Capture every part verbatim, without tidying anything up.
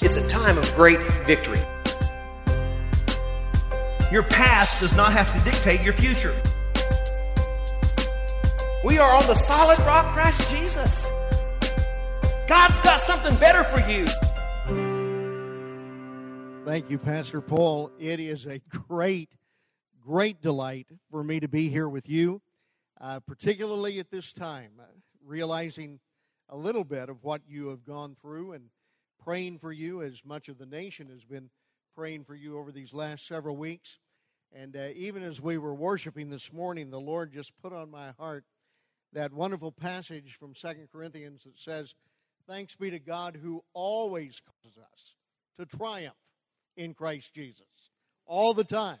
It's a time of great victory. Your past does not have to dictate your future. We are on the solid rock, Christ Jesus. God's got something better for you. Thank you, Pastor Paul. It is a great, great delight for me to be here with you, uh, particularly at this time, uh, realizing a little bit of what you have gone through and praying for you as much of the nation has been praying for you over these last several weeks. And uh, even as we were worshiping this morning, the Lord just put on my heart that wonderful passage from Second Corinthians that says, "Thanks be to God who always causes us to triumph in Christ Jesus," all the time,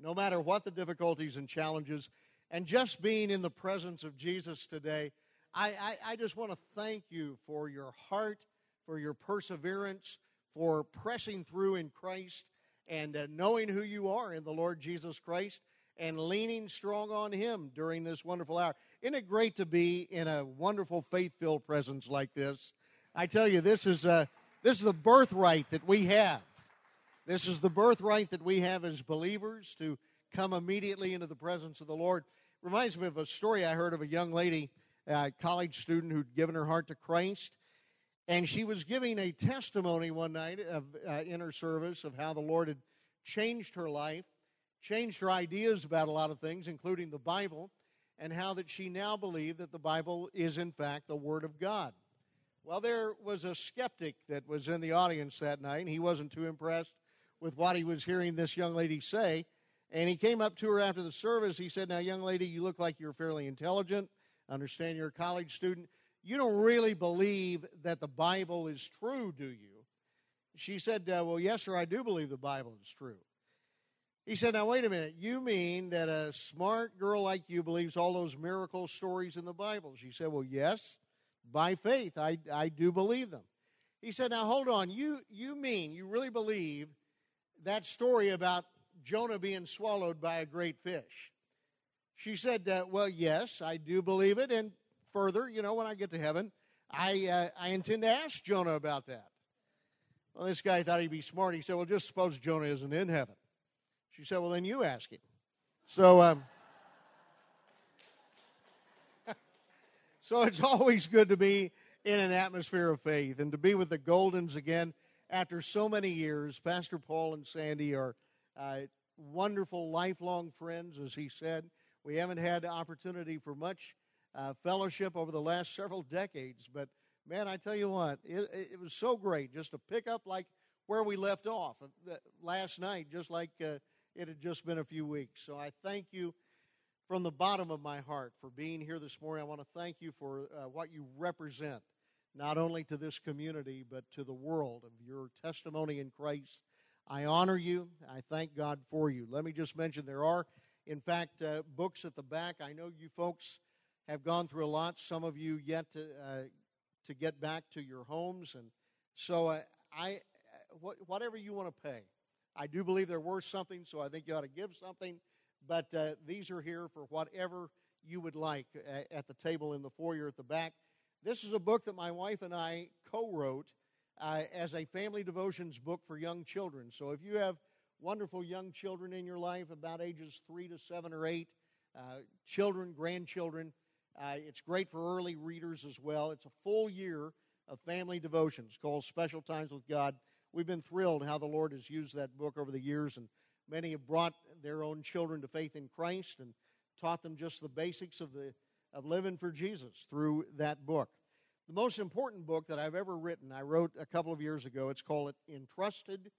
no matter what the difficulties and challenges. And just being in the presence of Jesus today, I, I, I just want to thank you for your heart, for your perseverance, for pressing through in Christ, and uh, knowing who you are in the Lord Jesus Christ, and leaning strong on Him during this wonderful hour. Isn't it great to be in a wonderful, faith-filled presence like this? I tell you, this is a, this is the birthright that we have. This is the birthright that we have as believers, to come immediately into the presence of the Lord. Reminds me of a story I heard of a young lady, a college student, who'd given her heart to Christ. And she was giving a testimony one night of, uh, in her service of how the Lord had changed her life, changed her ideas about a lot of things, including the Bible, and how that she now believed that the Bible is, in fact, the Word of God. Well, there was a skeptic that was in the audience that night, and he wasn't too impressed with what he was hearing this young lady say. And he came up to her after the service. He said, "Now, young lady, you look like you're fairly intelligent. I understand you're a college student. You don't really believe that the Bible is true, do you?" She said, uh, well, yes, sir, I do believe the Bible is true. He said, "Now, wait a minute. You mean that a smart girl like you believes all those miracle stories in the Bible?" She said, "Well, yes, by faith, I, I do believe them." He said, "Now, hold on. You, you mean you really believe that story about Jonah being swallowed by a great fish?" She said, uh, well, yes, I do believe it, and further, you know, when I get to heaven, I uh, I intend to ask Jonah about that." Well, this guy thought he'd be smart. He said, "Well, just suppose Jonah isn't in heaven." She said, "Well, then you ask him." So, um, so it's always good to be in an atmosphere of faith and to be with the Goldens again after so many years. Pastor Paul and Sandy are uh, wonderful lifelong friends, as he said. We haven't had opportunity for much Uh, fellowship over the last several decades, but man, I tell you what, it, it was so great just to pick up like where we left off last night, just like uh, it had just been a few weeks. So I thank you from the bottom of my heart for being here this morning. I want to thank you for uh, what you represent, not only to this community, but to the world, of your testimony in Christ. I honor you. I thank God for you. Let me just mention there are, in fact, uh, books at the back. I know you folks have gone through a lot, some of you yet to uh, to get back to your homes. And so uh, I, uh, wh- whatever you want to pay, I do believe they're worth something, so I think you ought to give something. But uh, these are here for whatever you would like uh, at the table in the foyer at the back. This is a book that my wife and I co-wrote uh, as a family devotions book for young children. So if you have wonderful young children in your life, about ages three to seven or eight, uh, children, grandchildren, Uh, it's great for early readers as well. It's a full year of family devotions called Special Times with God. We've been thrilled how the Lord has used that book over the years, and many have brought their own children to faith in Christ and taught them just the basics of the of living for Jesus through that book. The most important book that I've ever written, I wrote a couple of years ago. It's called Entrusted,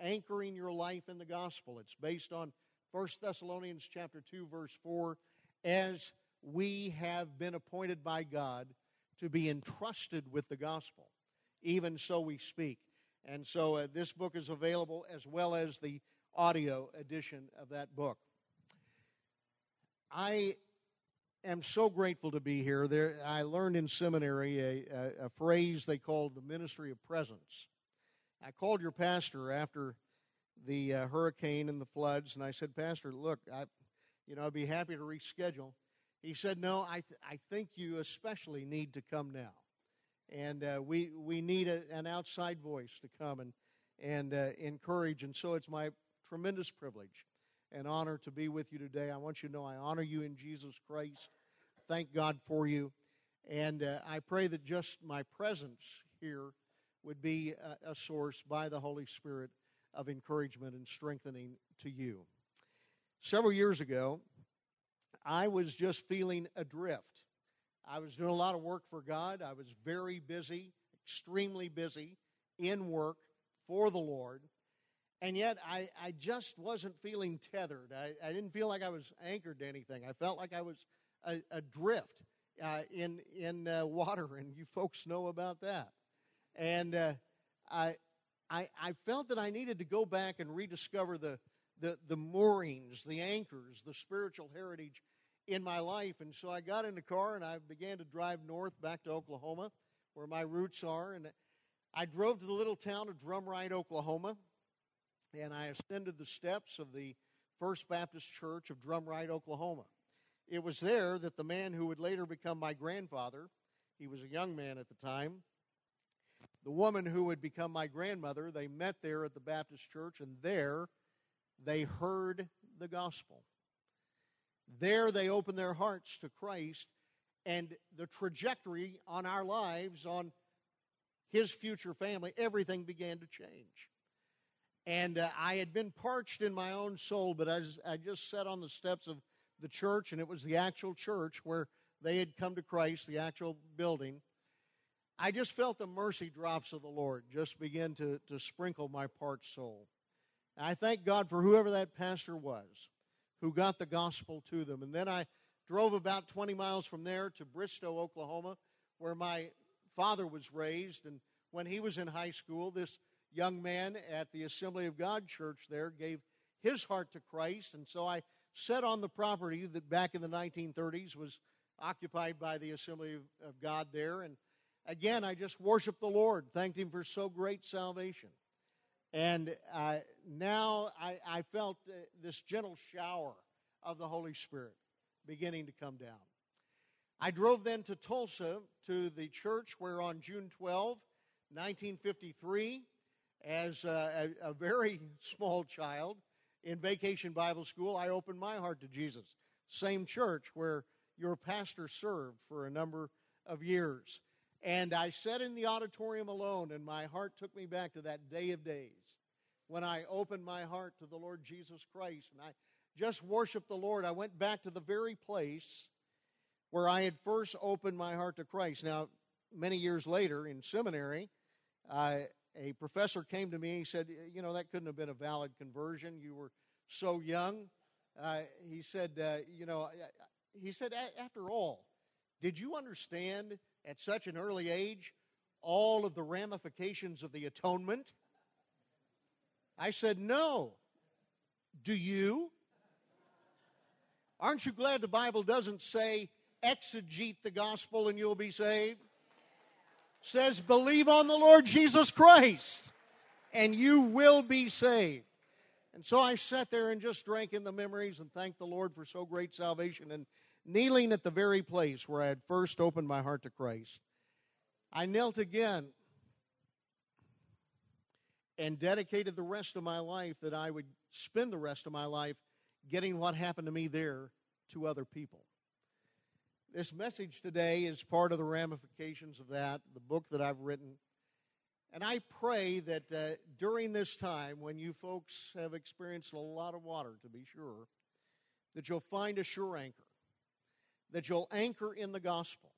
Anchoring Your Life in the Gospel. It's based on First Thessalonians chapter two, verse four, as we have been appointed by God to be entrusted with the gospel, even so we speak. And so uh, this book is available, as well as the audio edition of that book. I am so grateful to be here. There, I learned in seminary a, a, a phrase they called the ministry of presence. I called your pastor after the uh, hurricane and the floods, and I said, "Pastor, look, I, you know, I'd be happy to reschedule." He said, "No, I th- I think you especially need to come now." and uh, we we need a, an outside voice to come and and uh, encourage. And so it's my tremendous privilege and honor to be with you today. I want you to know I honor you in Jesus Christ. Thank God for you. And uh, I pray that just my presence here would be a, a source by the Holy Spirit of encouragement and strengthening to you. Several years ago, I was just feeling adrift. I was doing a lot of work for God. I was very busy, extremely busy in work for the Lord. And yet, I, I just wasn't feeling tethered. I, I didn't feel like I was anchored to anything. I felt like I was a, adrift uh, in in uh, water, and you folks know about that. And uh, I, I I felt that I needed to go back and rediscover the, the the moorings, the anchors, the spiritual heritage in my life. And so I got in the car, and I began to drive north back to Oklahoma, where my roots are. And I drove to the little town of Drumright, Oklahoma. And I ascended the steps of the First Baptist Church of Drumright, Oklahoma. It was there that the man who would later become my grandfather, he was a young man at the time, the woman who would become my grandmother, they met there at the Baptist church, and there they heard the gospel. There they opened their hearts to Christ, and the trajectory on our lives, on his future family, everything began to change. And uh, I had been parched in my own soul, but I, was, I just sat on the steps of the church, and it was the actual church where they had come to Christ, the actual building. I just felt the mercy drops of the Lord just begin to, to sprinkle my parched soul. And I thank God for whoever that pastor was who got the gospel to them. And then I drove about twenty miles from there to Bristow, Oklahoma, where my father was raised. And when he was in high school, this young man at the Assembly of God church there gave his heart to Christ, and so I sat on the property that back in the nineteen thirties was occupied by the Assembly of God there, and again, I just worshiped the Lord, thanked Him for so great salvation. And uh, now I, I felt uh, this gentle shower of the Holy Spirit beginning to come down. I drove then to Tulsa to the church where on June twelfth, nineteen fifty-three, as a, a very small child in Vacation Bible School, I opened my heart to Jesus. Same church where your pastor served for a number of years. And I sat in the auditorium alone, and my heart took me back to that day of days when I opened my heart to the Lord Jesus Christ. And I just worshiped the Lord. I went back to the very place where I had first opened my heart to Christ. Now, many years later in seminary, I... A professor came to me and he said, you know, that couldn't have been a valid conversion. You were so young. Uh, he said, uh, you know, he said, after all, did you understand at such an early age all of the ramifications of the atonement? I said, no. Do you? Aren't you glad the Bible doesn't say exegete the gospel and you'll be saved? Says, believe on the Lord Jesus Christ, and you will be saved. And so I sat there and just drank in the memories and thanked the Lord for so great salvation. And kneeling at the very place where I had first opened my heart to Christ, I knelt again and dedicated the rest of my life that I would spend the rest of my life getting what happened to me there to other people. This message today is part of the ramifications of that, the book that I've written. And I pray that uh, during this time, when you folks have experienced a lot of water, to be sure, that you'll find a sure anchor, that you'll anchor in the gospel.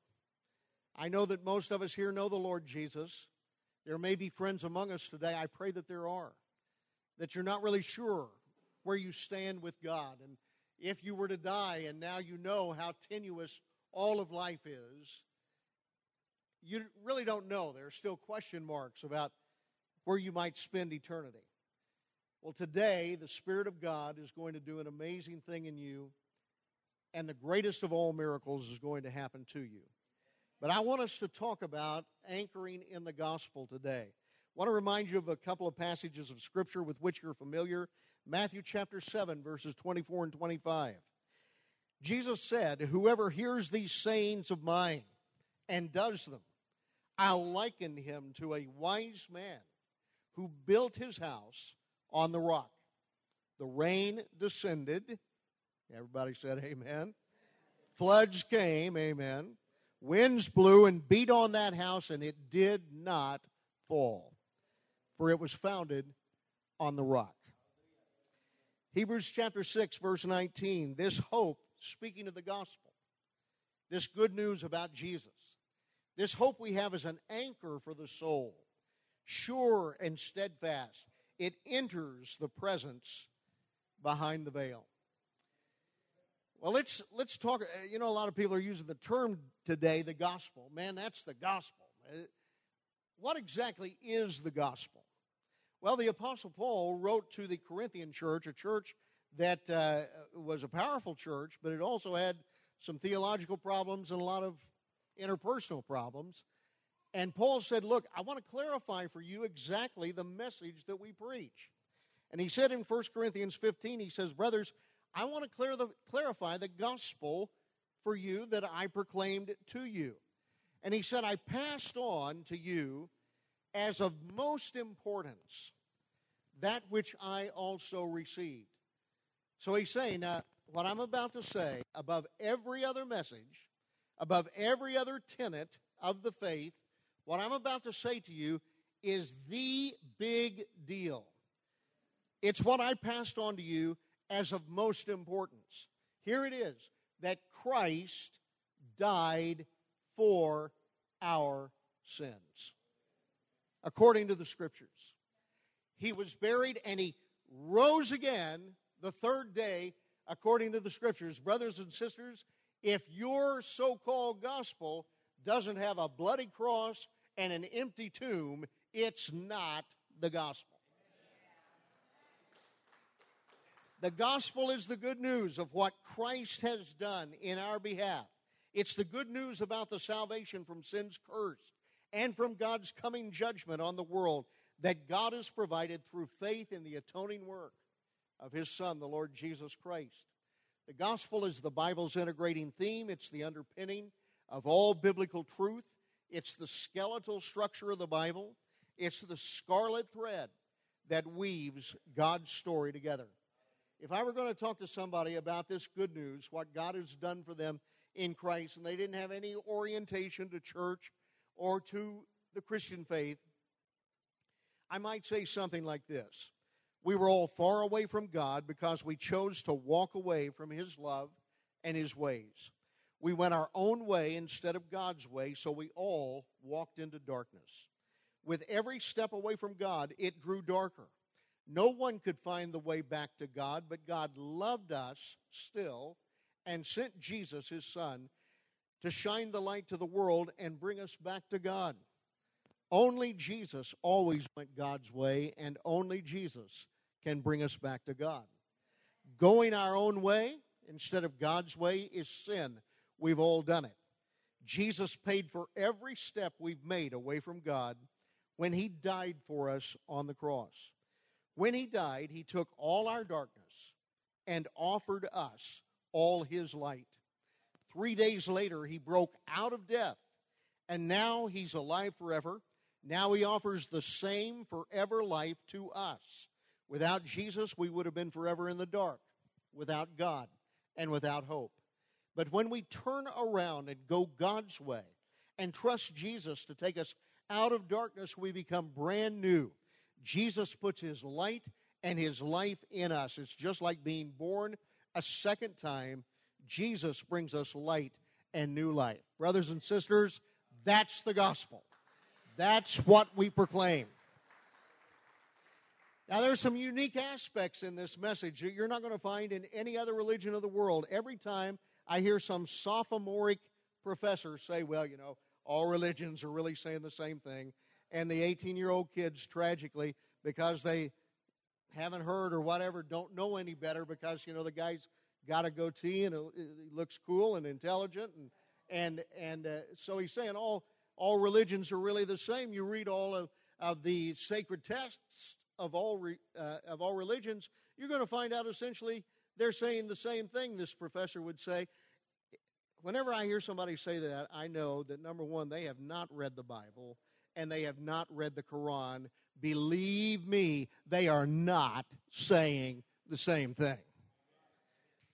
I know that most of us here know the Lord Jesus. There may be friends among us today. I pray that there are, that you're not really sure where you stand with God. And if you were to die and now you know how tenuous all of life is, you really don't know. There are still question marks about where you might spend eternity. Well, today, the Spirit of God is going to do an amazing thing in you, and the greatest of all miracles is going to happen to you. But I want us to talk about anchoring in the gospel today. I want to remind you of a couple of passages of Scripture with which you're familiar. Matthew chapter seven, verses twenty-four and twenty-five. Jesus said, whoever hears these sayings of mine and does them, I liken him to a wise man who built his house on the rock. The rain descended. Everybody said amen. Floods came, amen. Winds blew and beat on that house, and it did not fall, for it was founded on the rock. Hebrews chapter six, verse nineteen, this hope, speaking of the gospel, this good news about Jesus, this hope we have is an anchor for the soul, sure and steadfast. It enters the presence behind the veil. Well, let's let's talk, you know, a lot of people are using the term today, the gospel. Man, that's the gospel. What exactly is the gospel? Well, the Apostle Paul wrote to the Corinthian church, a church that uh, was a powerful church, but it also had some theological problems and a lot of interpersonal problems. And Paul said, look, I want to clarify for you exactly the message that we preach. And he said in First Corinthians fifteen, he says, brothers, I want to clear the, clarify the gospel for you that I proclaimed to you. And he said, I passed on to you as of most importance that which I also received. So he's saying, now, what I'm about to say, above every other message, above every other tenet of the faith, what I'm about to say to you is the big deal. It's what I passed on to you as of most importance. Here it is, that Christ died for our sins, according to the Scriptures. He was buried and He rose again the third day, according to the Scriptures. Brothers and sisters, if your so-called gospel doesn't have a bloody cross and an empty tomb, it's not the gospel. The gospel is the good news of what Christ has done in our behalf. It's the good news about the salvation from sin's curse and from God's coming judgment on the world that God has provided through faith in the atoning work of His Son, the Lord Jesus Christ. The gospel is the Bible's integrating theme. It's the underpinning of all biblical truth. It's the skeletal structure of the Bible. It's the scarlet thread that weaves God's story together. If I were going to talk to somebody about this good news, what God has done for them in Christ, and they didn't have any orientation to church or to the Christian faith, I might say something like this. We were all far away from God because we chose to walk away from His love and His ways. We went our own way instead of God's way, so we all walked into darkness. With every step away from God, it grew darker. No one could find the way back to God, but God loved us still and sent Jesus, His Son, to shine the light to the world and bring us back to God. Only Jesus always went God's way, and only Jesus can bring us back to God. Going our own way instead of God's way is sin. We've all done it. Jesus paid for every step we've made away from God when He died for us on the cross. When He died, He took all our darkness and offered us all His light. Three days later, He broke out of death, and now He's alive forever. Now He offers the same forever life to us. Without Jesus, we would have been forever in the dark, without God, and without hope. But when we turn around and go God's way and trust Jesus to take us out of darkness, we become brand new. Jesus puts His light and His life in us. It's just like being born a second time. Jesus brings us light and new life. Brothers and sisters, that's the gospel. That's what we proclaim. Now, there's some unique aspects in this message that you're not going to find in any other religion of the world. Every time I hear some sophomoric professor say, well, you know, all religions are really saying the same thing. And the eighteen-year-old kids, tragically, because they haven't heard or whatever, don't know any better because, you know, the guy's got a goatee and he looks cool and intelligent. And and and uh, so he's saying all all religions are really the same. You read all of, of the sacred texts of all, re, uh, of all religions, you're going to find out essentially they're saying the same thing, this professor would say. whenever I hear somebody say that, I know that, number one, they have not read the Bible and they have not read the Quran. Believe me, they are not saying the same thing.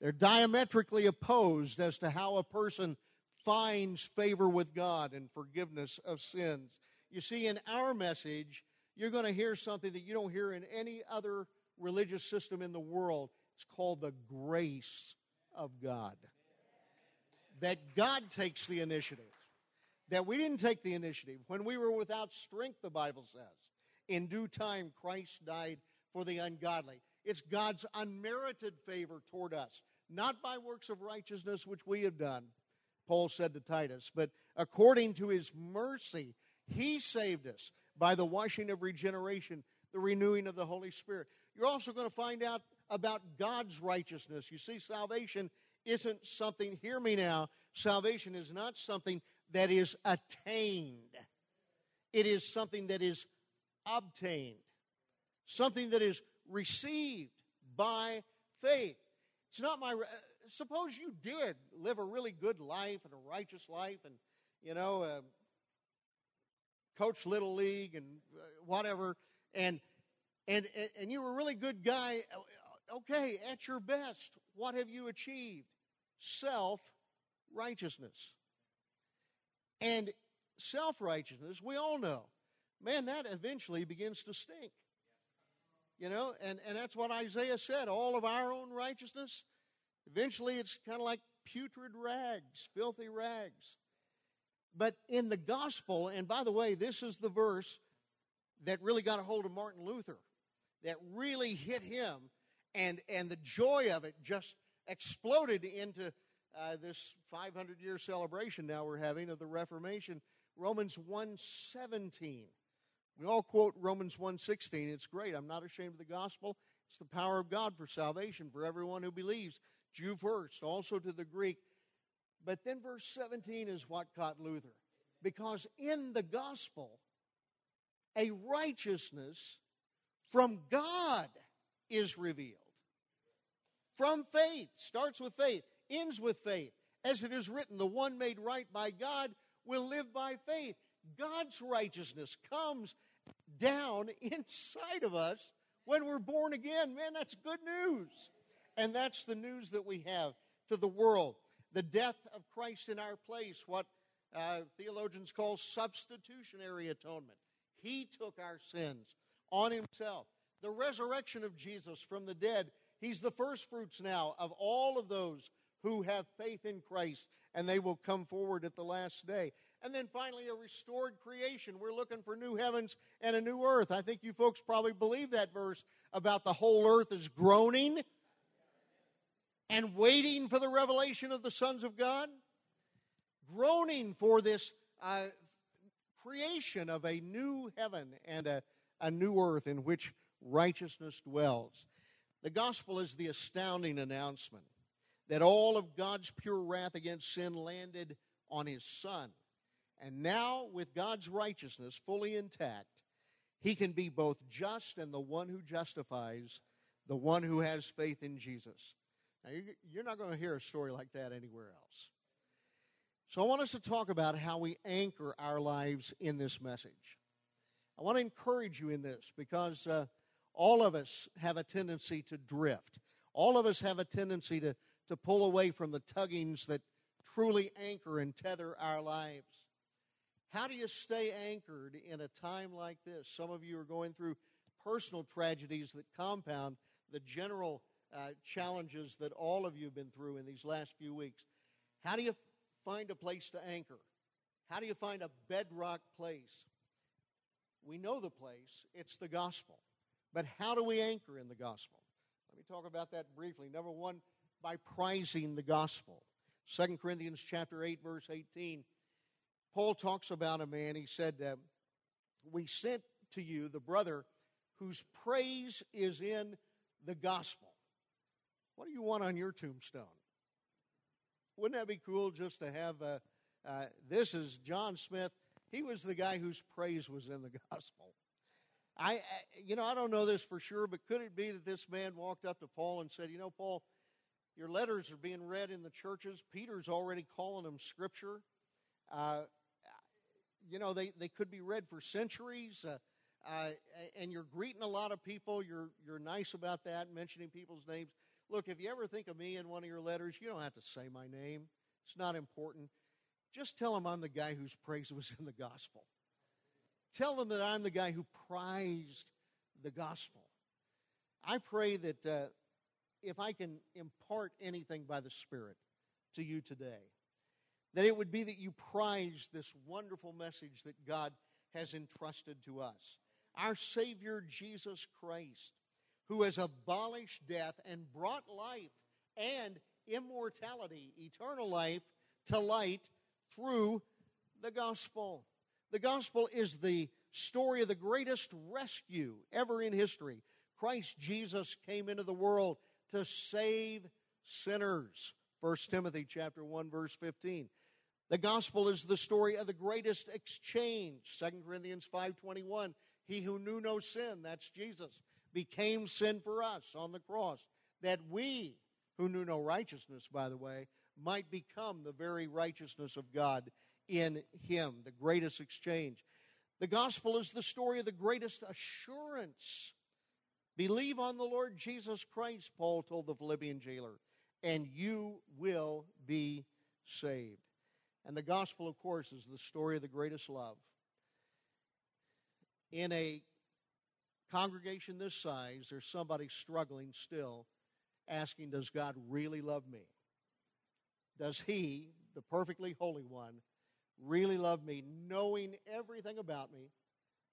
They're diametrically opposed as to how a person finds favor with God and forgiveness of sins. You see, in our message, you're going to hear something that you don't hear in any other religious system in the world. It's called the grace of God. That God takes the initiative. That we didn't take the initiative. When we were without strength, the Bible says, in due time Christ died for the ungodly. It's God's unmerited favor toward us, not by works of righteousness which we have done, Paul said to Titus, but according to his mercy, he saved us by the washing of regeneration, the renewing of the Holy Spirit. You're also going to find out about God's righteousness. You see, salvation isn't something, hear me now, salvation is not something that is attained. It is something that is obtained, something that is received by faith. It's not my, uh, suppose you did live a really good life and a righteous life and, you know, uh, coach Little League and uh, whatever, and, and, and you were a really good guy. Okay, at your best, what have you achieved? Self-righteousness. And self-righteousness, we all know, man, that eventually begins to stink. You know, and, and that's what Isaiah said. All of our own righteousness, eventually it's kind of like putrid rags, filthy rags. But in the gospel, and by the way, this is the verse that really got a hold of Martin Luther, that really hit him, and, and the joy of it just exploded into uh, this five hundred year celebration now we're having of the Reformation. Romans one seventeen. We all quote Romans one sixteen. It's great. I'm not ashamed of the gospel. It's the power of God for salvation for everyone who believes, Jew first, also to the Greek. But then verse seventeen is what caught Luther. Because in the gospel, a righteousness from God is revealed. From faith, starts with faith, ends with faith. As it is written, the one made right by God will live by faith. God's righteousness comes down inside of us when we're born again. Man, that's good news. And that's the news that we have to the world. The death of Christ in our place, what uh, theologians call substitutionary atonement. He took our sins on himself. The resurrection of Jesus from the dead. He's the first fruits now of all of those who have faith in Christ, and they will come forward at the last day. And then finally, a restored creation. We're looking for new heavens and a new earth. I think you folks probably believe that verse about the whole earth is groaning and waiting for the revelation of the sons of God. Groaning for this uh, creation of a new heaven and a, a new earth in which righteousness dwells. The gospel is the astounding announcement that all of God's pure wrath against sin landed on his Son. And now, with God's righteousness fully intact, he can be both just and the one who justifies, the one who has faith in Jesus. Now, you're not going to hear a story like that anywhere else. So I want us to talk about how we anchor our lives in this message. I want to encourage you in this because uh, all of us have a tendency to drift. All of us have a tendency to to pull away from the tuggings that truly anchor and tether our lives. How do you stay anchored in a time like this? Some of you are going through personal tragedies that compound the general uh, challenges that all of you have been through in these last few weeks. How do you find a place to anchor? How do you find a bedrock place? We know the place. It's the gospel. But how do we anchor in the gospel? Let me talk about that briefly. Number one, by prizing the gospel. Second Corinthians chapter eight, verse eighteen. Paul talks about a man. He said, uh, we sent to you the brother whose praise is in the gospel. What do you want on your tombstone? Wouldn't that be cool just to have, uh, uh, this is John Smith. He was the guy whose praise was in the gospel. I, I, you know, I don't know this for sure, but could it be that this man walked up to Paul and said, you know, Paul, Your letters are being read in the churches. Peter's already calling them scripture. Uh, you know, they, they could be read for centuries. Uh, uh, and you're greeting a lot of people. You're you're nice about that, mentioning people's names. Look, if you ever think of me in one of your letters, you don't have to say my name. It's not important. Just tell them I'm the guy whose praise was in the gospel. Tell them that I'm the guy who prized the gospel. I pray that uh, if I can impart anything by the Spirit to you today, that it would be that you prize this wonderful message that God has entrusted to us. Our Savior Jesus Christ, who has abolished death and brought life and immortality, eternal life, to light through the gospel. The gospel is the story of the greatest rescue ever in history. Christ Jesus came into the world to save sinners. First Timothy chapter one, verse fifteen. The gospel is the story of the greatest exchange. Second Corinthians five twenty-one. He who knew no sin, that's Jesus, became sin for us on the cross, that we, who knew no righteousness, by the way, might become the very righteousness of God in him, the greatest exchange. The gospel is the story of the greatest assurance. Believe on the Lord Jesus Christ, Paul told the Philippian jailer, and you will be saved. And the gospel, of course, is the story of the greatest love. In a congregation this size, there's somebody struggling still, asking, does God really love me? Does he, the perfectly holy one, really love me, knowing everything about me,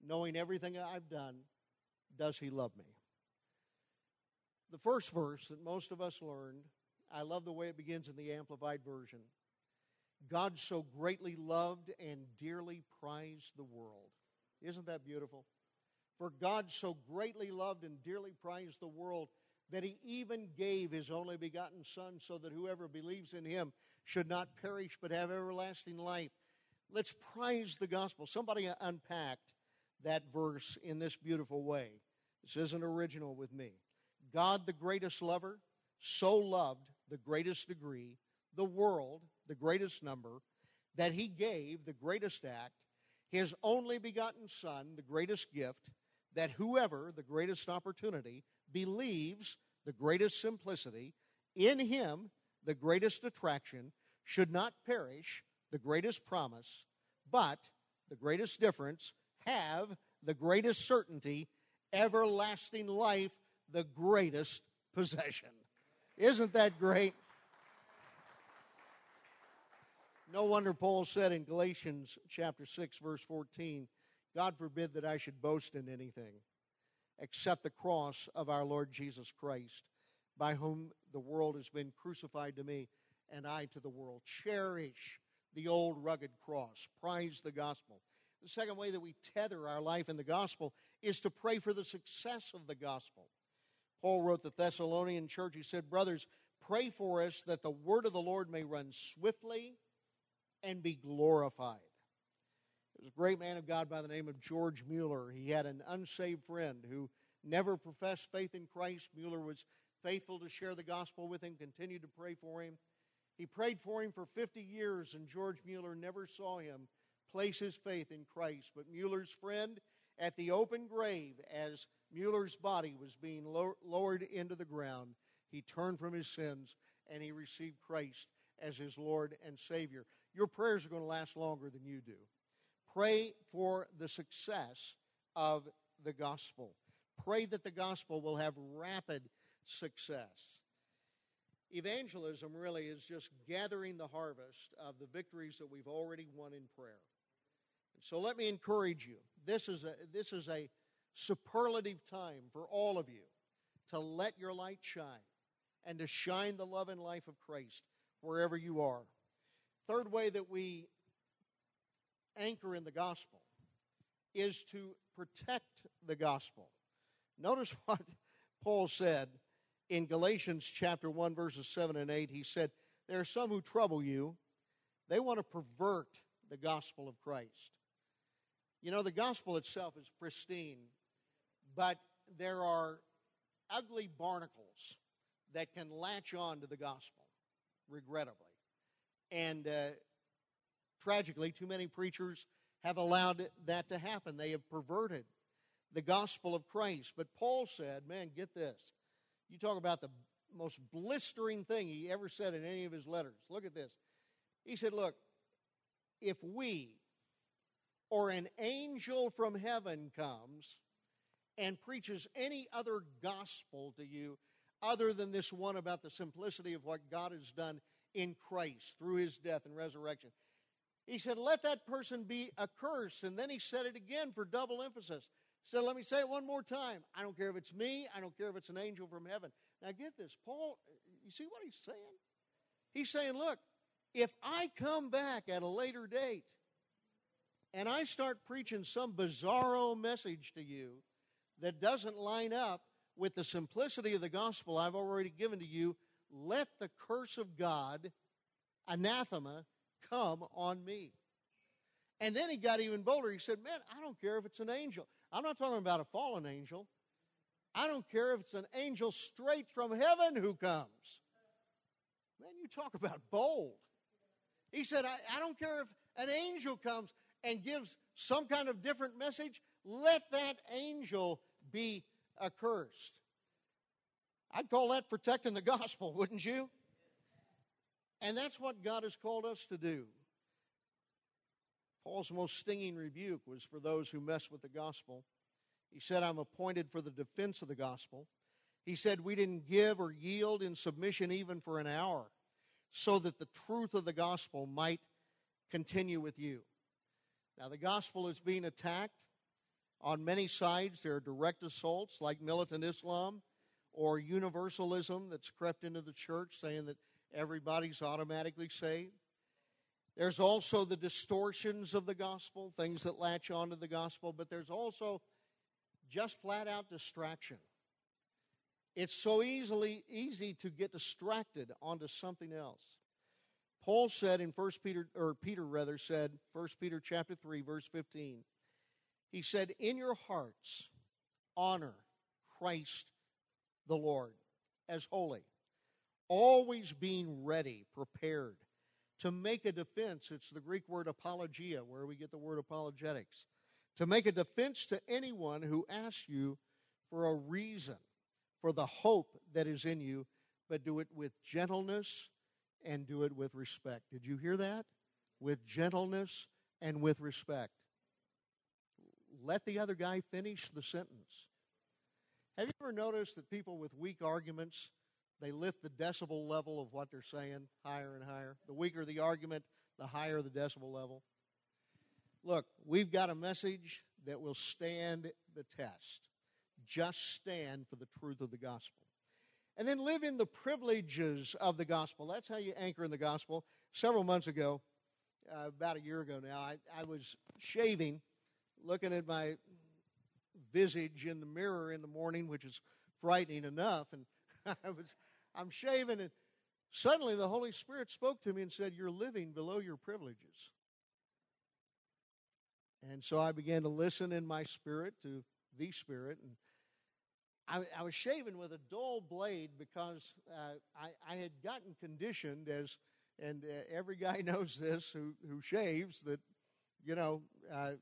knowing everything I've done? Does he love me? The first verse that most of us learned, I love the way it begins in the Amplified Version. God so greatly loved and dearly prized the world. Isn't that beautiful? For God so greatly loved and dearly prized the world that he even gave his only begotten Son so that whoever believes in him should not perish but have everlasting life. Let's prize the gospel. Somebody unpacked that verse in this beautiful way. This isn't original with me. God, the greatest lover, so loved the greatest degree, the world, the greatest number, that he gave the greatest act, his only begotten Son, the greatest gift, that whoever, the greatest opportunity, believes, the greatest simplicity, in him, the greatest attraction, should not perish, the greatest promise, but, the greatest difference, have, the greatest certainty, everlasting life, the greatest possession. Isn't that great? No wonder Paul said in Galatians chapter six, verse fourteen, God forbid that I should boast in anything except the cross of our Lord Jesus Christ, by whom the world has been crucified to me and I to the world. Cherish the old rugged cross. Prize the gospel. The second way that we tether our life in the gospel is to pray for the success of the gospel. Paul wrote the Thessalonian church, he said, brothers, pray for us that the word of the Lord may run swiftly and be glorified. There was a great man of God by the name of George Mueller. He had an unsaved friend who never professed faith in Christ. Mueller was faithful to share the gospel with him, continued to pray for him. He prayed for him for fifty years, and George Mueller never saw him place his faith in Christ. But Mueller's friend, at the open grave, as Mueller's body was being lowered into the ground, he turned from his sins and he received Christ as his Lord and Savior. Your prayers are going to last longer than you do. Pray for the success of the gospel. Pray that the gospel will have rapid success. Evangelism really is just gathering the harvest of the victories that we've already won in prayer. And so let me encourage you. This is a, this is a superlative time for all of you to let your light shine and to shine the love and life of Christ wherever you are. Third way that we anchor in the gospel is to protect the gospel. Notice what Paul said in Galatians chapter one, verses seven and eight. He said, there are some who trouble you. They want to pervert the gospel of Christ. You know, the gospel itself is pristine, but there are ugly barnacles that can latch on to the gospel, regrettably. And uh, tragically, too many preachers have allowed that to happen. They have perverted the gospel of Christ. But Paul said, man, get this. You talk about the most blistering thing he ever said in any of his letters. Look at this. He said, look, if we or an angel from heaven comes and preaches any other gospel to you other than this one about the simplicity of what God has done in Christ through his death and resurrection, he said, let that person be accursed. And then he said it again for double emphasis. He said, let me say it one more time. I don't care if it's me. I don't care if it's an angel from heaven. Now get this, Paul, you see what he's saying? He's saying, look, if I come back at a later date and I start preaching some bizarro message to you that doesn't line up with the simplicity of the gospel I've already given to you, let the curse of God, anathema, come on me. And then he got even bolder. He said, man, I don't care if it's an angel. I'm not talking about a fallen angel. I don't care if it's an angel straight from heaven who comes. Man, you talk about bold. He said, I, I don't care if an angel comes and gives some kind of different message. Let that angel be accursed. I'd call that protecting the gospel, wouldn't you? And that's what God has called us to do. Paul's most stinging rebuke was for those who mess with the gospel. He said, I'm appointed for the defense of the gospel. He said, we didn't give or yield in submission even for an hour, so that the truth of the gospel might continue with you. Now, the gospel is being attacked on many sides. There are direct assaults like militant Islam or universalism that's crept into the church, saying that everybody's automatically saved. There's also the distortions of the gospel, things that latch onto the gospel, but there's also just flat-out distraction. It's so easily easy to get distracted onto something else. Paul said in First Peter, or Peter rather said, First Peter chapter three, verse fifteen, he said, in your hearts honor Christ the Lord as holy, always being ready, prepared to make a defense. It's the Greek word apologia, where we get the word apologetics. To make a defense to anyone who asks you for a reason for the hope that is in you, but do it with gentleness and do it with respect. Did you hear that? With gentleness and with respect. Let the other guy finish the sentence. Have you ever noticed that people with weak arguments, they lift the decibel level of what they're saying higher and higher? The weaker the argument, the higher the decibel level. Look, we've got a message that will stand the test. Just stand for the truth of the gospel. And then live in the privileges of the gospel. That's how you anchor in the gospel. Several months ago, uh, about a year ago now, I, I was shaving, looking at my visage in the mirror in the morning, which is frightening enough, and I was, I'm shaving, and suddenly the Holy Spirit spoke to me and said, you're living below your privileges. And so I began to listen in my spirit to the Spirit, and I, I was shaving with a dull blade because uh, I, I had gotten conditioned as, and uh, every guy knows this who, who shaves, that, you know, uh,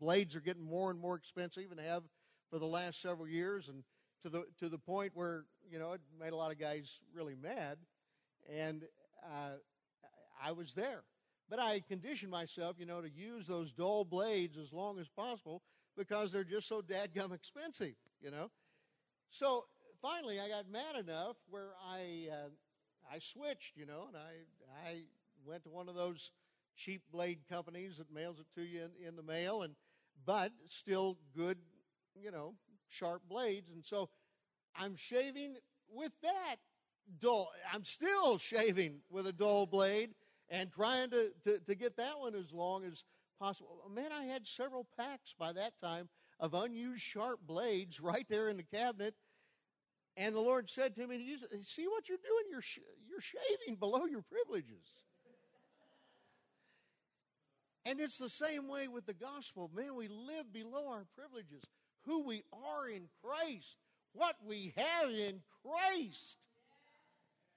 blades are getting more and more expensive and have for the last several years, and to the to the point where, you know, it made a lot of guys really mad, and uh, I was there. But I had conditioned myself, you know, to use those dull blades as long as possible because they're just so dadgum expensive, you know. So finally I got mad enough where I uh, I switched, you know, and I I went to one of those cheap blade companies that mails it to you in, in the mail, and but still good, you know, sharp blades. And so I'm shaving with that dull, I'm still shaving with a dull blade and trying to, to, to get that one as long as possible. Man, I had several packs by that time of unused sharp blades right there in the cabinet. And the Lord said to me, see what you're doing? You're, sh- you're shaving below your privileges. And it's the same way with the gospel. Man, we live below our privileges. Who we are in Christ, what we have in Christ. Yeah.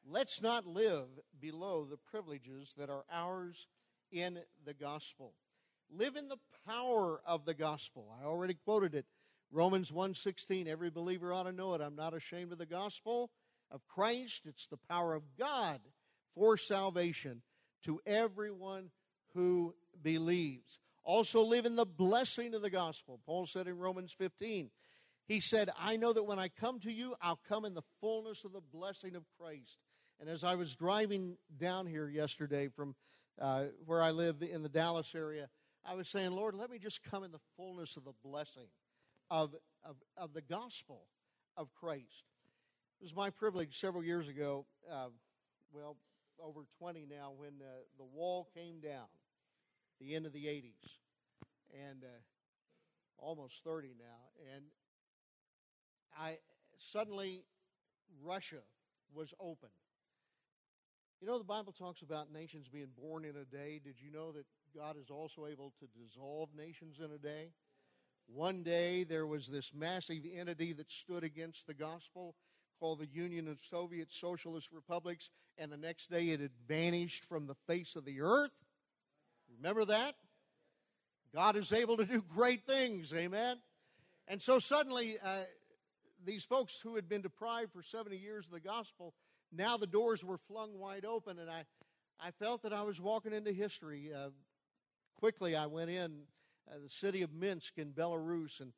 Let's not live below the privileges that are ours in the gospel. Live in the power of the gospel. I already quoted it. Romans one sixteen, every believer ought to know it. I'm not ashamed of the gospel of Christ. It's the power of God for salvation to everyone who believes. Also live in the blessing of the gospel. Paul said in Romans fifteen, he said, I know that when I come to you, I'll come in the fullness of the blessing of Christ. And as I was driving down here yesterday from uh, where I live in the Dallas area, I was saying, Lord, let me just come in the fullness of the blessing of, of, of the gospel of Christ. It was my privilege several years ago, uh, well, over twenty now, when uh, the wall came down, the end of the eighties, and uh, almost thirty now, and I suddenly Russia was open. You know, the Bible talks about nations being born in a day. Did you know that God is also able to dissolve nations in a day? One day there was this massive entity that stood against the gospel called the Union of Soviet Socialist Republics, and the next day it had vanished from the face of the earth. Remember that? God is able to do great things, amen? And so suddenly uh, these folks who had been deprived for seventy years of the gospel, now the doors were flung wide open, and I, I felt that I was walking into history. Uh, quickly I went in uh, the city of Minsk in Belarus, and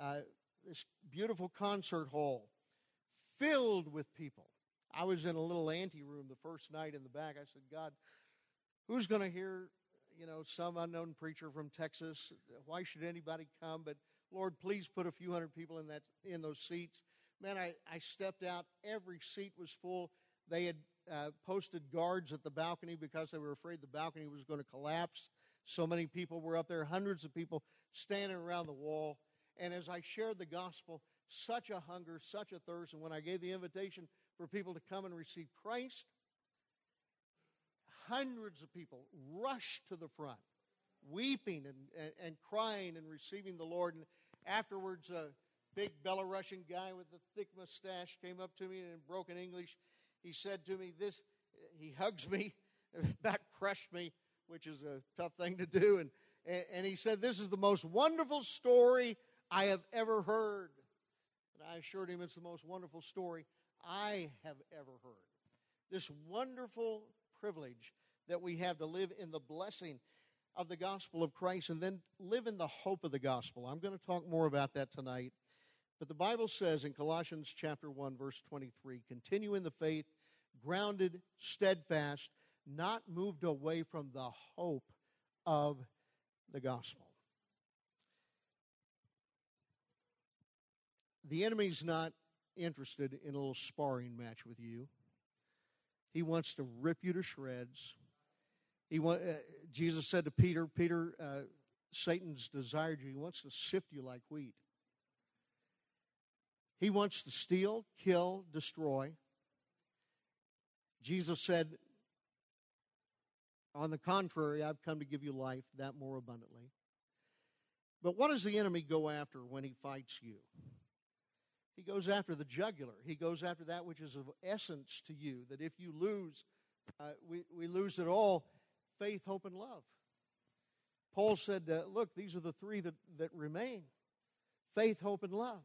uh, this beautiful concert hall filled with people. I was in a little ante room the first night in the back. I said, God, who's going to hear, you know, some unknown preacher from Texas? Why should anybody come? But, Lord, please put a few hundred people in that in those seats. Man, I, I stepped out. Every seat was full. They had uh, posted guards at the balcony because they were afraid the balcony was going to collapse. So many people were up there, hundreds of people standing around the wall. And as I shared the gospel, such a hunger, such a thirst. And when I gave the invitation for people to come and receive Christ, hundreds of people rushed to the front, weeping and, and, and crying and receiving the Lord. And afterwards, a big Belarusian guy with a thick mustache came up to me, and in broken English, he said to me, this, he hugs me, back crushed me, which is a tough thing to do. And, and he said, this is the most wonderful story I have ever heard. And I assured him it's the most wonderful story I have ever heard. This wonderful privilege that we have to live in the blessing of the gospel of Christ and then live in the hope of the gospel. I'm going to talk more about that tonight. But the Bible says in Colossians chapter one, verse twenty-three, continue in the faith, grounded, steadfast, not moved away from the hope of the gospel. The enemy's not interested in a little sparring match with you. He wants to rip you to shreds. He want, uh, Jesus said to Peter, Peter, uh, Satan's desired you. He wants to sift you like wheat. He wants to steal, kill, destroy. Jesus said, on the contrary, I've come to give you life, that more abundantly. But what does the enemy go after when he fights you? He goes after the jugular. He goes after that which is of essence to you, that if you lose, uh, we, we lose it all, faith, hope, and love. Paul said, uh, look, these are the three that, that remain, faith, hope, and love.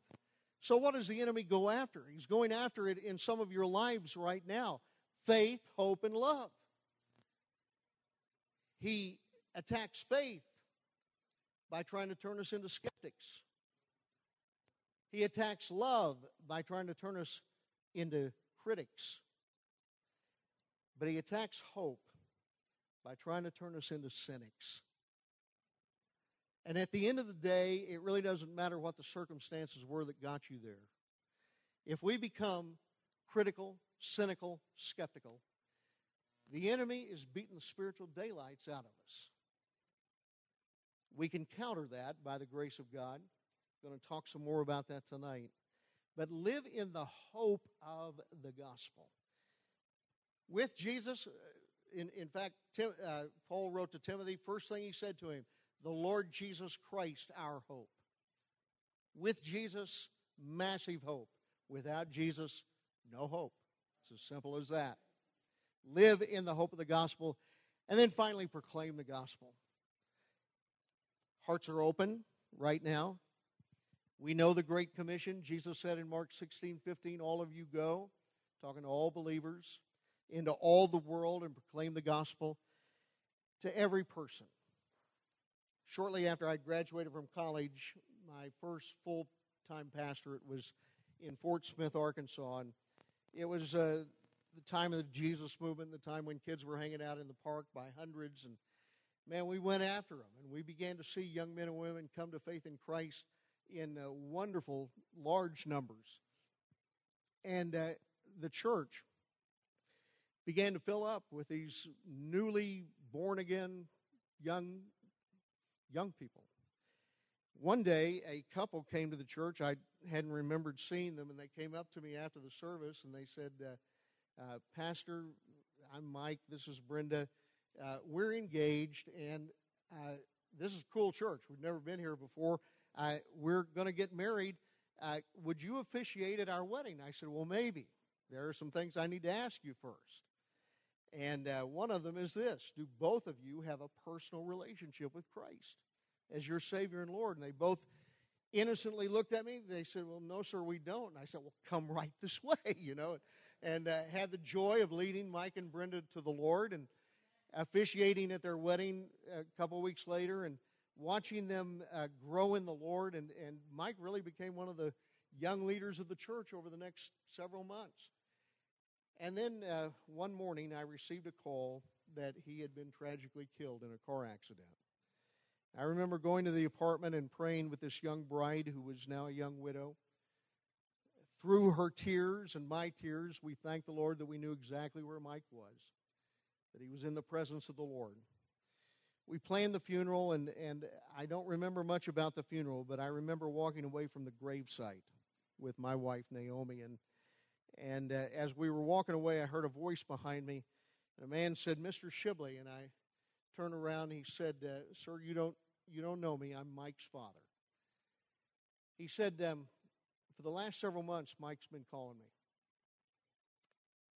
So what does the enemy go after? He's going after it in some of your lives right now, faith, hope, and love. He attacks faith by trying to turn us into skeptics. He attacks love by trying to turn us into critics. But he attacks hope by trying to turn us into cynics. And at the end of the day, it really doesn't matter what the circumstances were that got you there. If we become critical, cynical, skeptical, the enemy is beating the spiritual daylights out of us. We can counter that by the grace of God. Going to talk some more about that tonight. But live in the hope of the gospel. With Jesus, in, in fact, Tim, uh, Paul wrote to Timothy, first thing he said to him, the Lord Jesus Christ, our hope. With Jesus, massive hope. Without Jesus, no hope. It's as simple as that. Live in the hope of the gospel. And then finally, proclaim the gospel. Hearts are open right now. We know the Great Commission. Jesus said in Mark sixteen fifteen, all of you go, talking to all believers, into all the world and proclaim the gospel to every person. Shortly after I graduated from college, my first full-time pastorate was in Fort Smith, Arkansas. And it was uh, the time of the Jesus movement, the time when kids were hanging out in the park by hundreds. And, man, we went after them. And we began to see young men and women come to faith in Christ in uh, wonderful, large numbers. And uh, the church began to fill up with these newly born-again young young people. One day, a couple came to the church. I hadn't remembered seeing them, and they came up to me after the service, and they said, uh, uh, Pastor, I'm Mike, this is Brenda. Uh, we're engaged, and uh, this is a cool church. We've never been here before. Uh, we're going to get married. Uh, would you officiate at our wedding? I said, well, maybe. There are some things I need to ask you first. And uh, one of them is this. Do both of you have a personal relationship with Christ as your Savior and Lord? And they both innocently looked at me. They said, well, no, sir, we don't. And I said, well, come right this way, you know. And uh, had the joy of leading Mike and Brenda to the Lord and officiating at their wedding a couple weeks later and watching them uh, grow in the Lord. And, and Mike really became one of the young leaders of the church over the next several months. And then uh, one morning I received a call that he had been tragically killed in a car accident. I remember going to the apartment and praying with this young bride who was now a young widow. Through her tears and my tears, we thanked the Lord that we knew exactly where Mike was, that he was in the presence of the Lord. We planned the funeral, and, and I don't remember much about the funeral, but I remember walking away from the gravesite with my wife, Naomi, and And uh, as we were walking away, I heard a voice behind me, and a man said, Mister Shibley, and I turned around, and he said, uh, sir, you don't you don't know me. I'm Mike's father. He said, um, for the last several months, Mike's been calling me.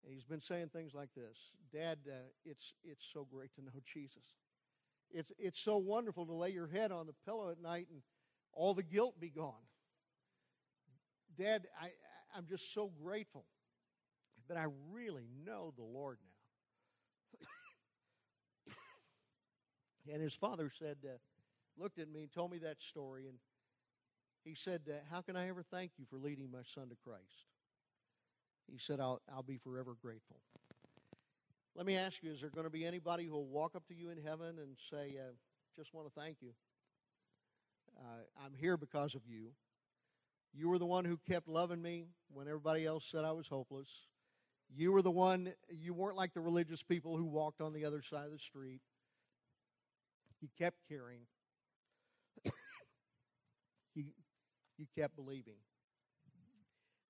And he's been saying things like this, Dad, uh, it's it's so great to know Jesus. It's it's so wonderful to lay your head on the pillow at night and all the guilt be gone. Dad, I... I'm just so grateful that I really know the Lord now. And his father said, uh, looked at me and told me that story. And he said, uh, how can I ever thank you for leading my son to Christ? He said, I'll, I'll be forever grateful. Let me ask you, is there going to be anybody who will walk up to you in heaven and say, uh, just want to thank you. Uh, I'm here because of you. You were the one who kept loving me when everybody else said I was hopeless. You were the one, you weren't like the religious people who walked on the other side of the street. You kept caring. you, you kept believing.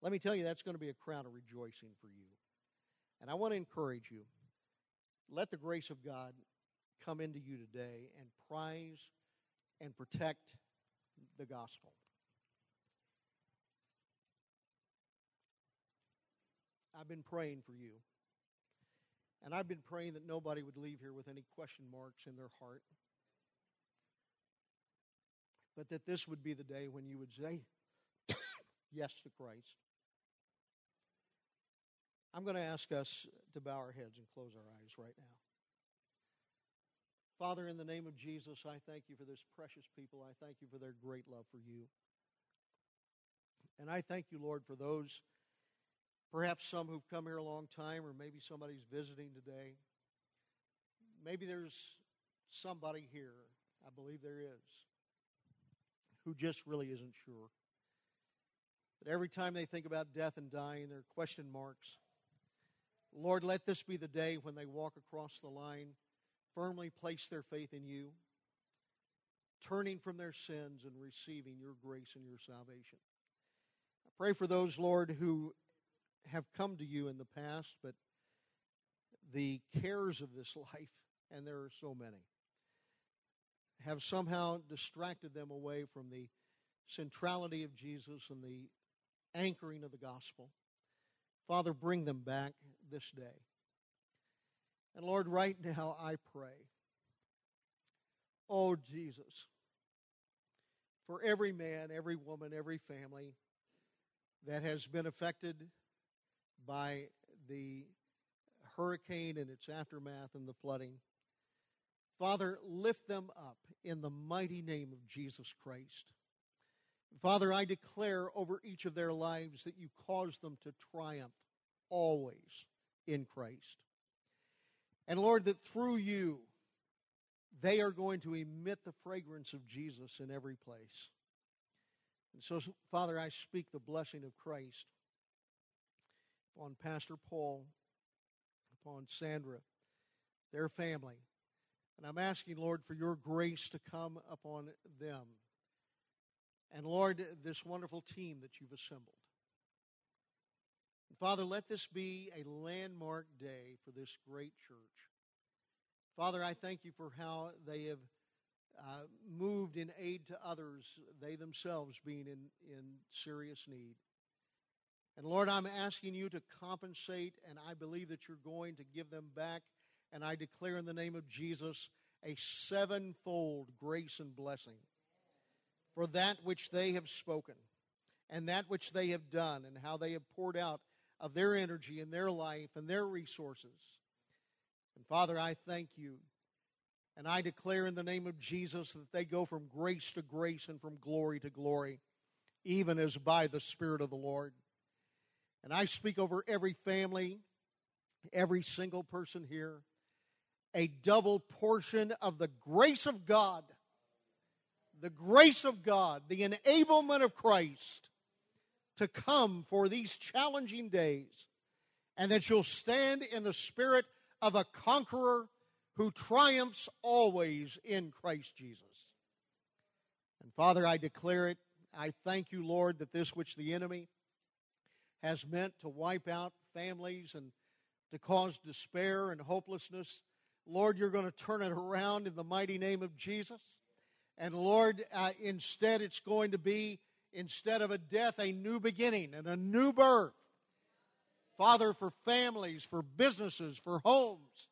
Let me tell you, that's going to be a crown of rejoicing for you. And I want to encourage you, let the grace of God come into you today and prize and protect the gospel. I've been praying for you, and I've been praying that nobody would leave here with any question marks in their heart, but that this would be the day when you would say yes to Christ. I'm going to ask us to bow our heads and close our eyes right now. Father, in the name of Jesus, I thank you for this precious people. I thank you for their great love for you, and I thank you, Lord, for those perhaps some who've come here a long time, or maybe somebody's visiting today. Maybe there's somebody here, I believe there is, who just really isn't sure. But every time they think about death and dying, there are question marks. Lord, let this be the day when they walk across the line, firmly place their faith in you, turning from their sins and receiving your grace and your salvation. I pray for those, Lord, who have come to you in the past, but the cares of this life, and there are so many, have somehow distracted them away from the centrality of Jesus and the anchoring of the gospel. Father, bring them back this day. And Lord, right now I pray, oh Jesus, for every man, every woman, every family that has been affected by the hurricane and its aftermath and the flooding, Father, lift them up in the mighty name of Jesus Christ. Father, I declare over each of their lives that you cause them to triumph always in Christ. And Lord, that through you, they are going to emit the fragrance of Jesus in every place. And so, Father, I speak the blessing of Christ upon Pastor Paul, upon Sandra, their family. And I'm asking, Lord, for your grace to come upon them. And Lord, this wonderful team that you've assembled. And Father, let this be a landmark day for this great church. Father, I thank you for how they have uh, moved in aid to others, they themselves being in, in serious need. And Lord, I'm asking you to compensate, and I believe that you're going to give them back. And I declare in the name of Jesus a sevenfold grace and blessing for that which they have spoken and that which they have done and how they have poured out of their energy and their life and their resources. And Father, I thank you. And I declare in the name of Jesus that they go from grace to grace and from glory to glory, even as by the Spirit of the Lord. And I speak over every family, every single person here, a double portion of the grace of God. The grace of God, the enablement of Christ to come for these challenging days, and that you'll stand in the spirit of a conqueror who triumphs always in Christ Jesus. And Father, I declare it, I thank you, Lord, that this which the enemy has meant to wipe out families and to cause despair and hopelessness, Lord, you're going to turn it around in the mighty name of Jesus. And Lord, uh, instead it's going to be, instead of a death, a new beginning and a new birth. Father, for families, for businesses, for homes.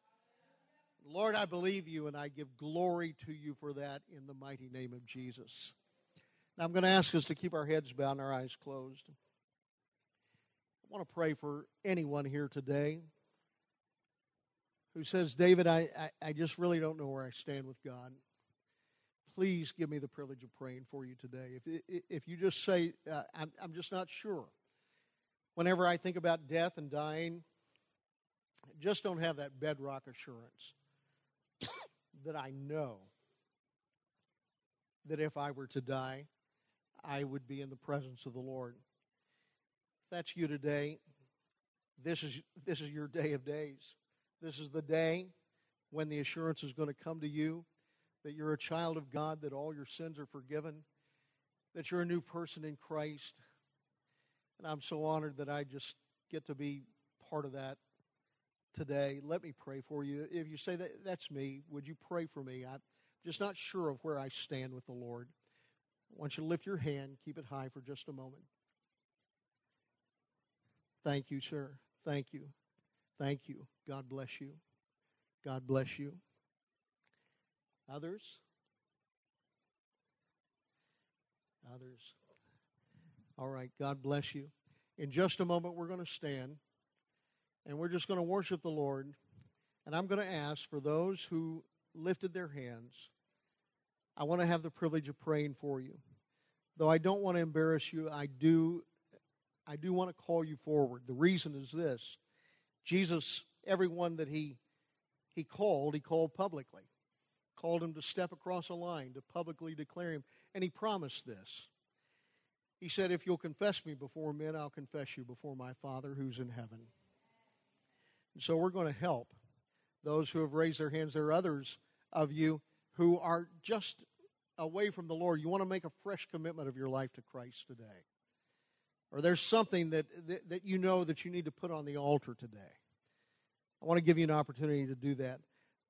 Lord, I believe you and I give glory to you for that in the mighty name of Jesus. Now I'm going to ask us to keep our heads bowed and our eyes closed. I want to pray for anyone here today who says, David, I, I, I just really don't know where I stand with God. Please give me the privilege of praying for you today. If if you just say, uh, I'm, I'm just not sure. Whenever I think about death and dying, I just don't have that bedrock assurance that I know that if I were to die, I would be in the presence of the Lord. If that's you today, this is this is your day of days. This is the day when the assurance is going to come to you that you're a child of God, that all your sins are forgiven, that you're a new person in Christ. And I'm so honored that I just get to be part of that today. Let me pray for you. If you say that that's me, would you pray for me? I'm just not sure of where I stand with the Lord. I want you to lift your hand, keep it high for just a moment. Thank you, sir. Thank you. Thank you. God bless you. God bless you. Others? Others. All right, God bless you. In just a moment, we're going to stand, and we're just going to worship the Lord. And I'm going to ask for those who lifted their hands, I want to have the privilege of praying for you. Though I don't want to embarrass you, I do, I do want to call you forward. The reason is this. Jesus, everyone that he, he called, he called publicly. Called him to step across a line, to publicly declare him. And he promised this. He said, if you'll confess me before men, I'll confess you before my Father who's in heaven. And so we're going to help those who have raised their hands. There are others of you who are just away from the Lord. You want to make a fresh commitment of your life to Christ today. Or there's something that, that, that you know that you need to put on the altar today. I want to give you an opportunity to do that.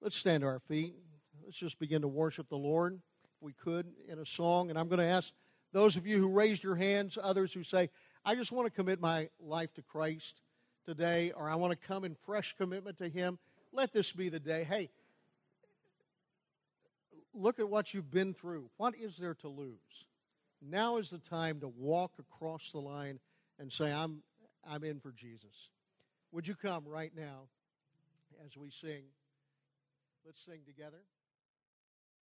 Let's stand to our feet. Let's just begin to worship the Lord, if we could, in a song. And I'm going to ask those of you who raised your hands, others who say, I just want to commit my life to Christ, today, or I want to come in fresh commitment to Him, let this be the day. Hey, look at what you've been through. What is there to lose? Now is the time to walk across the line and say, I'm, I'm in for Jesus. Would you come right now as we sing? Let's sing together.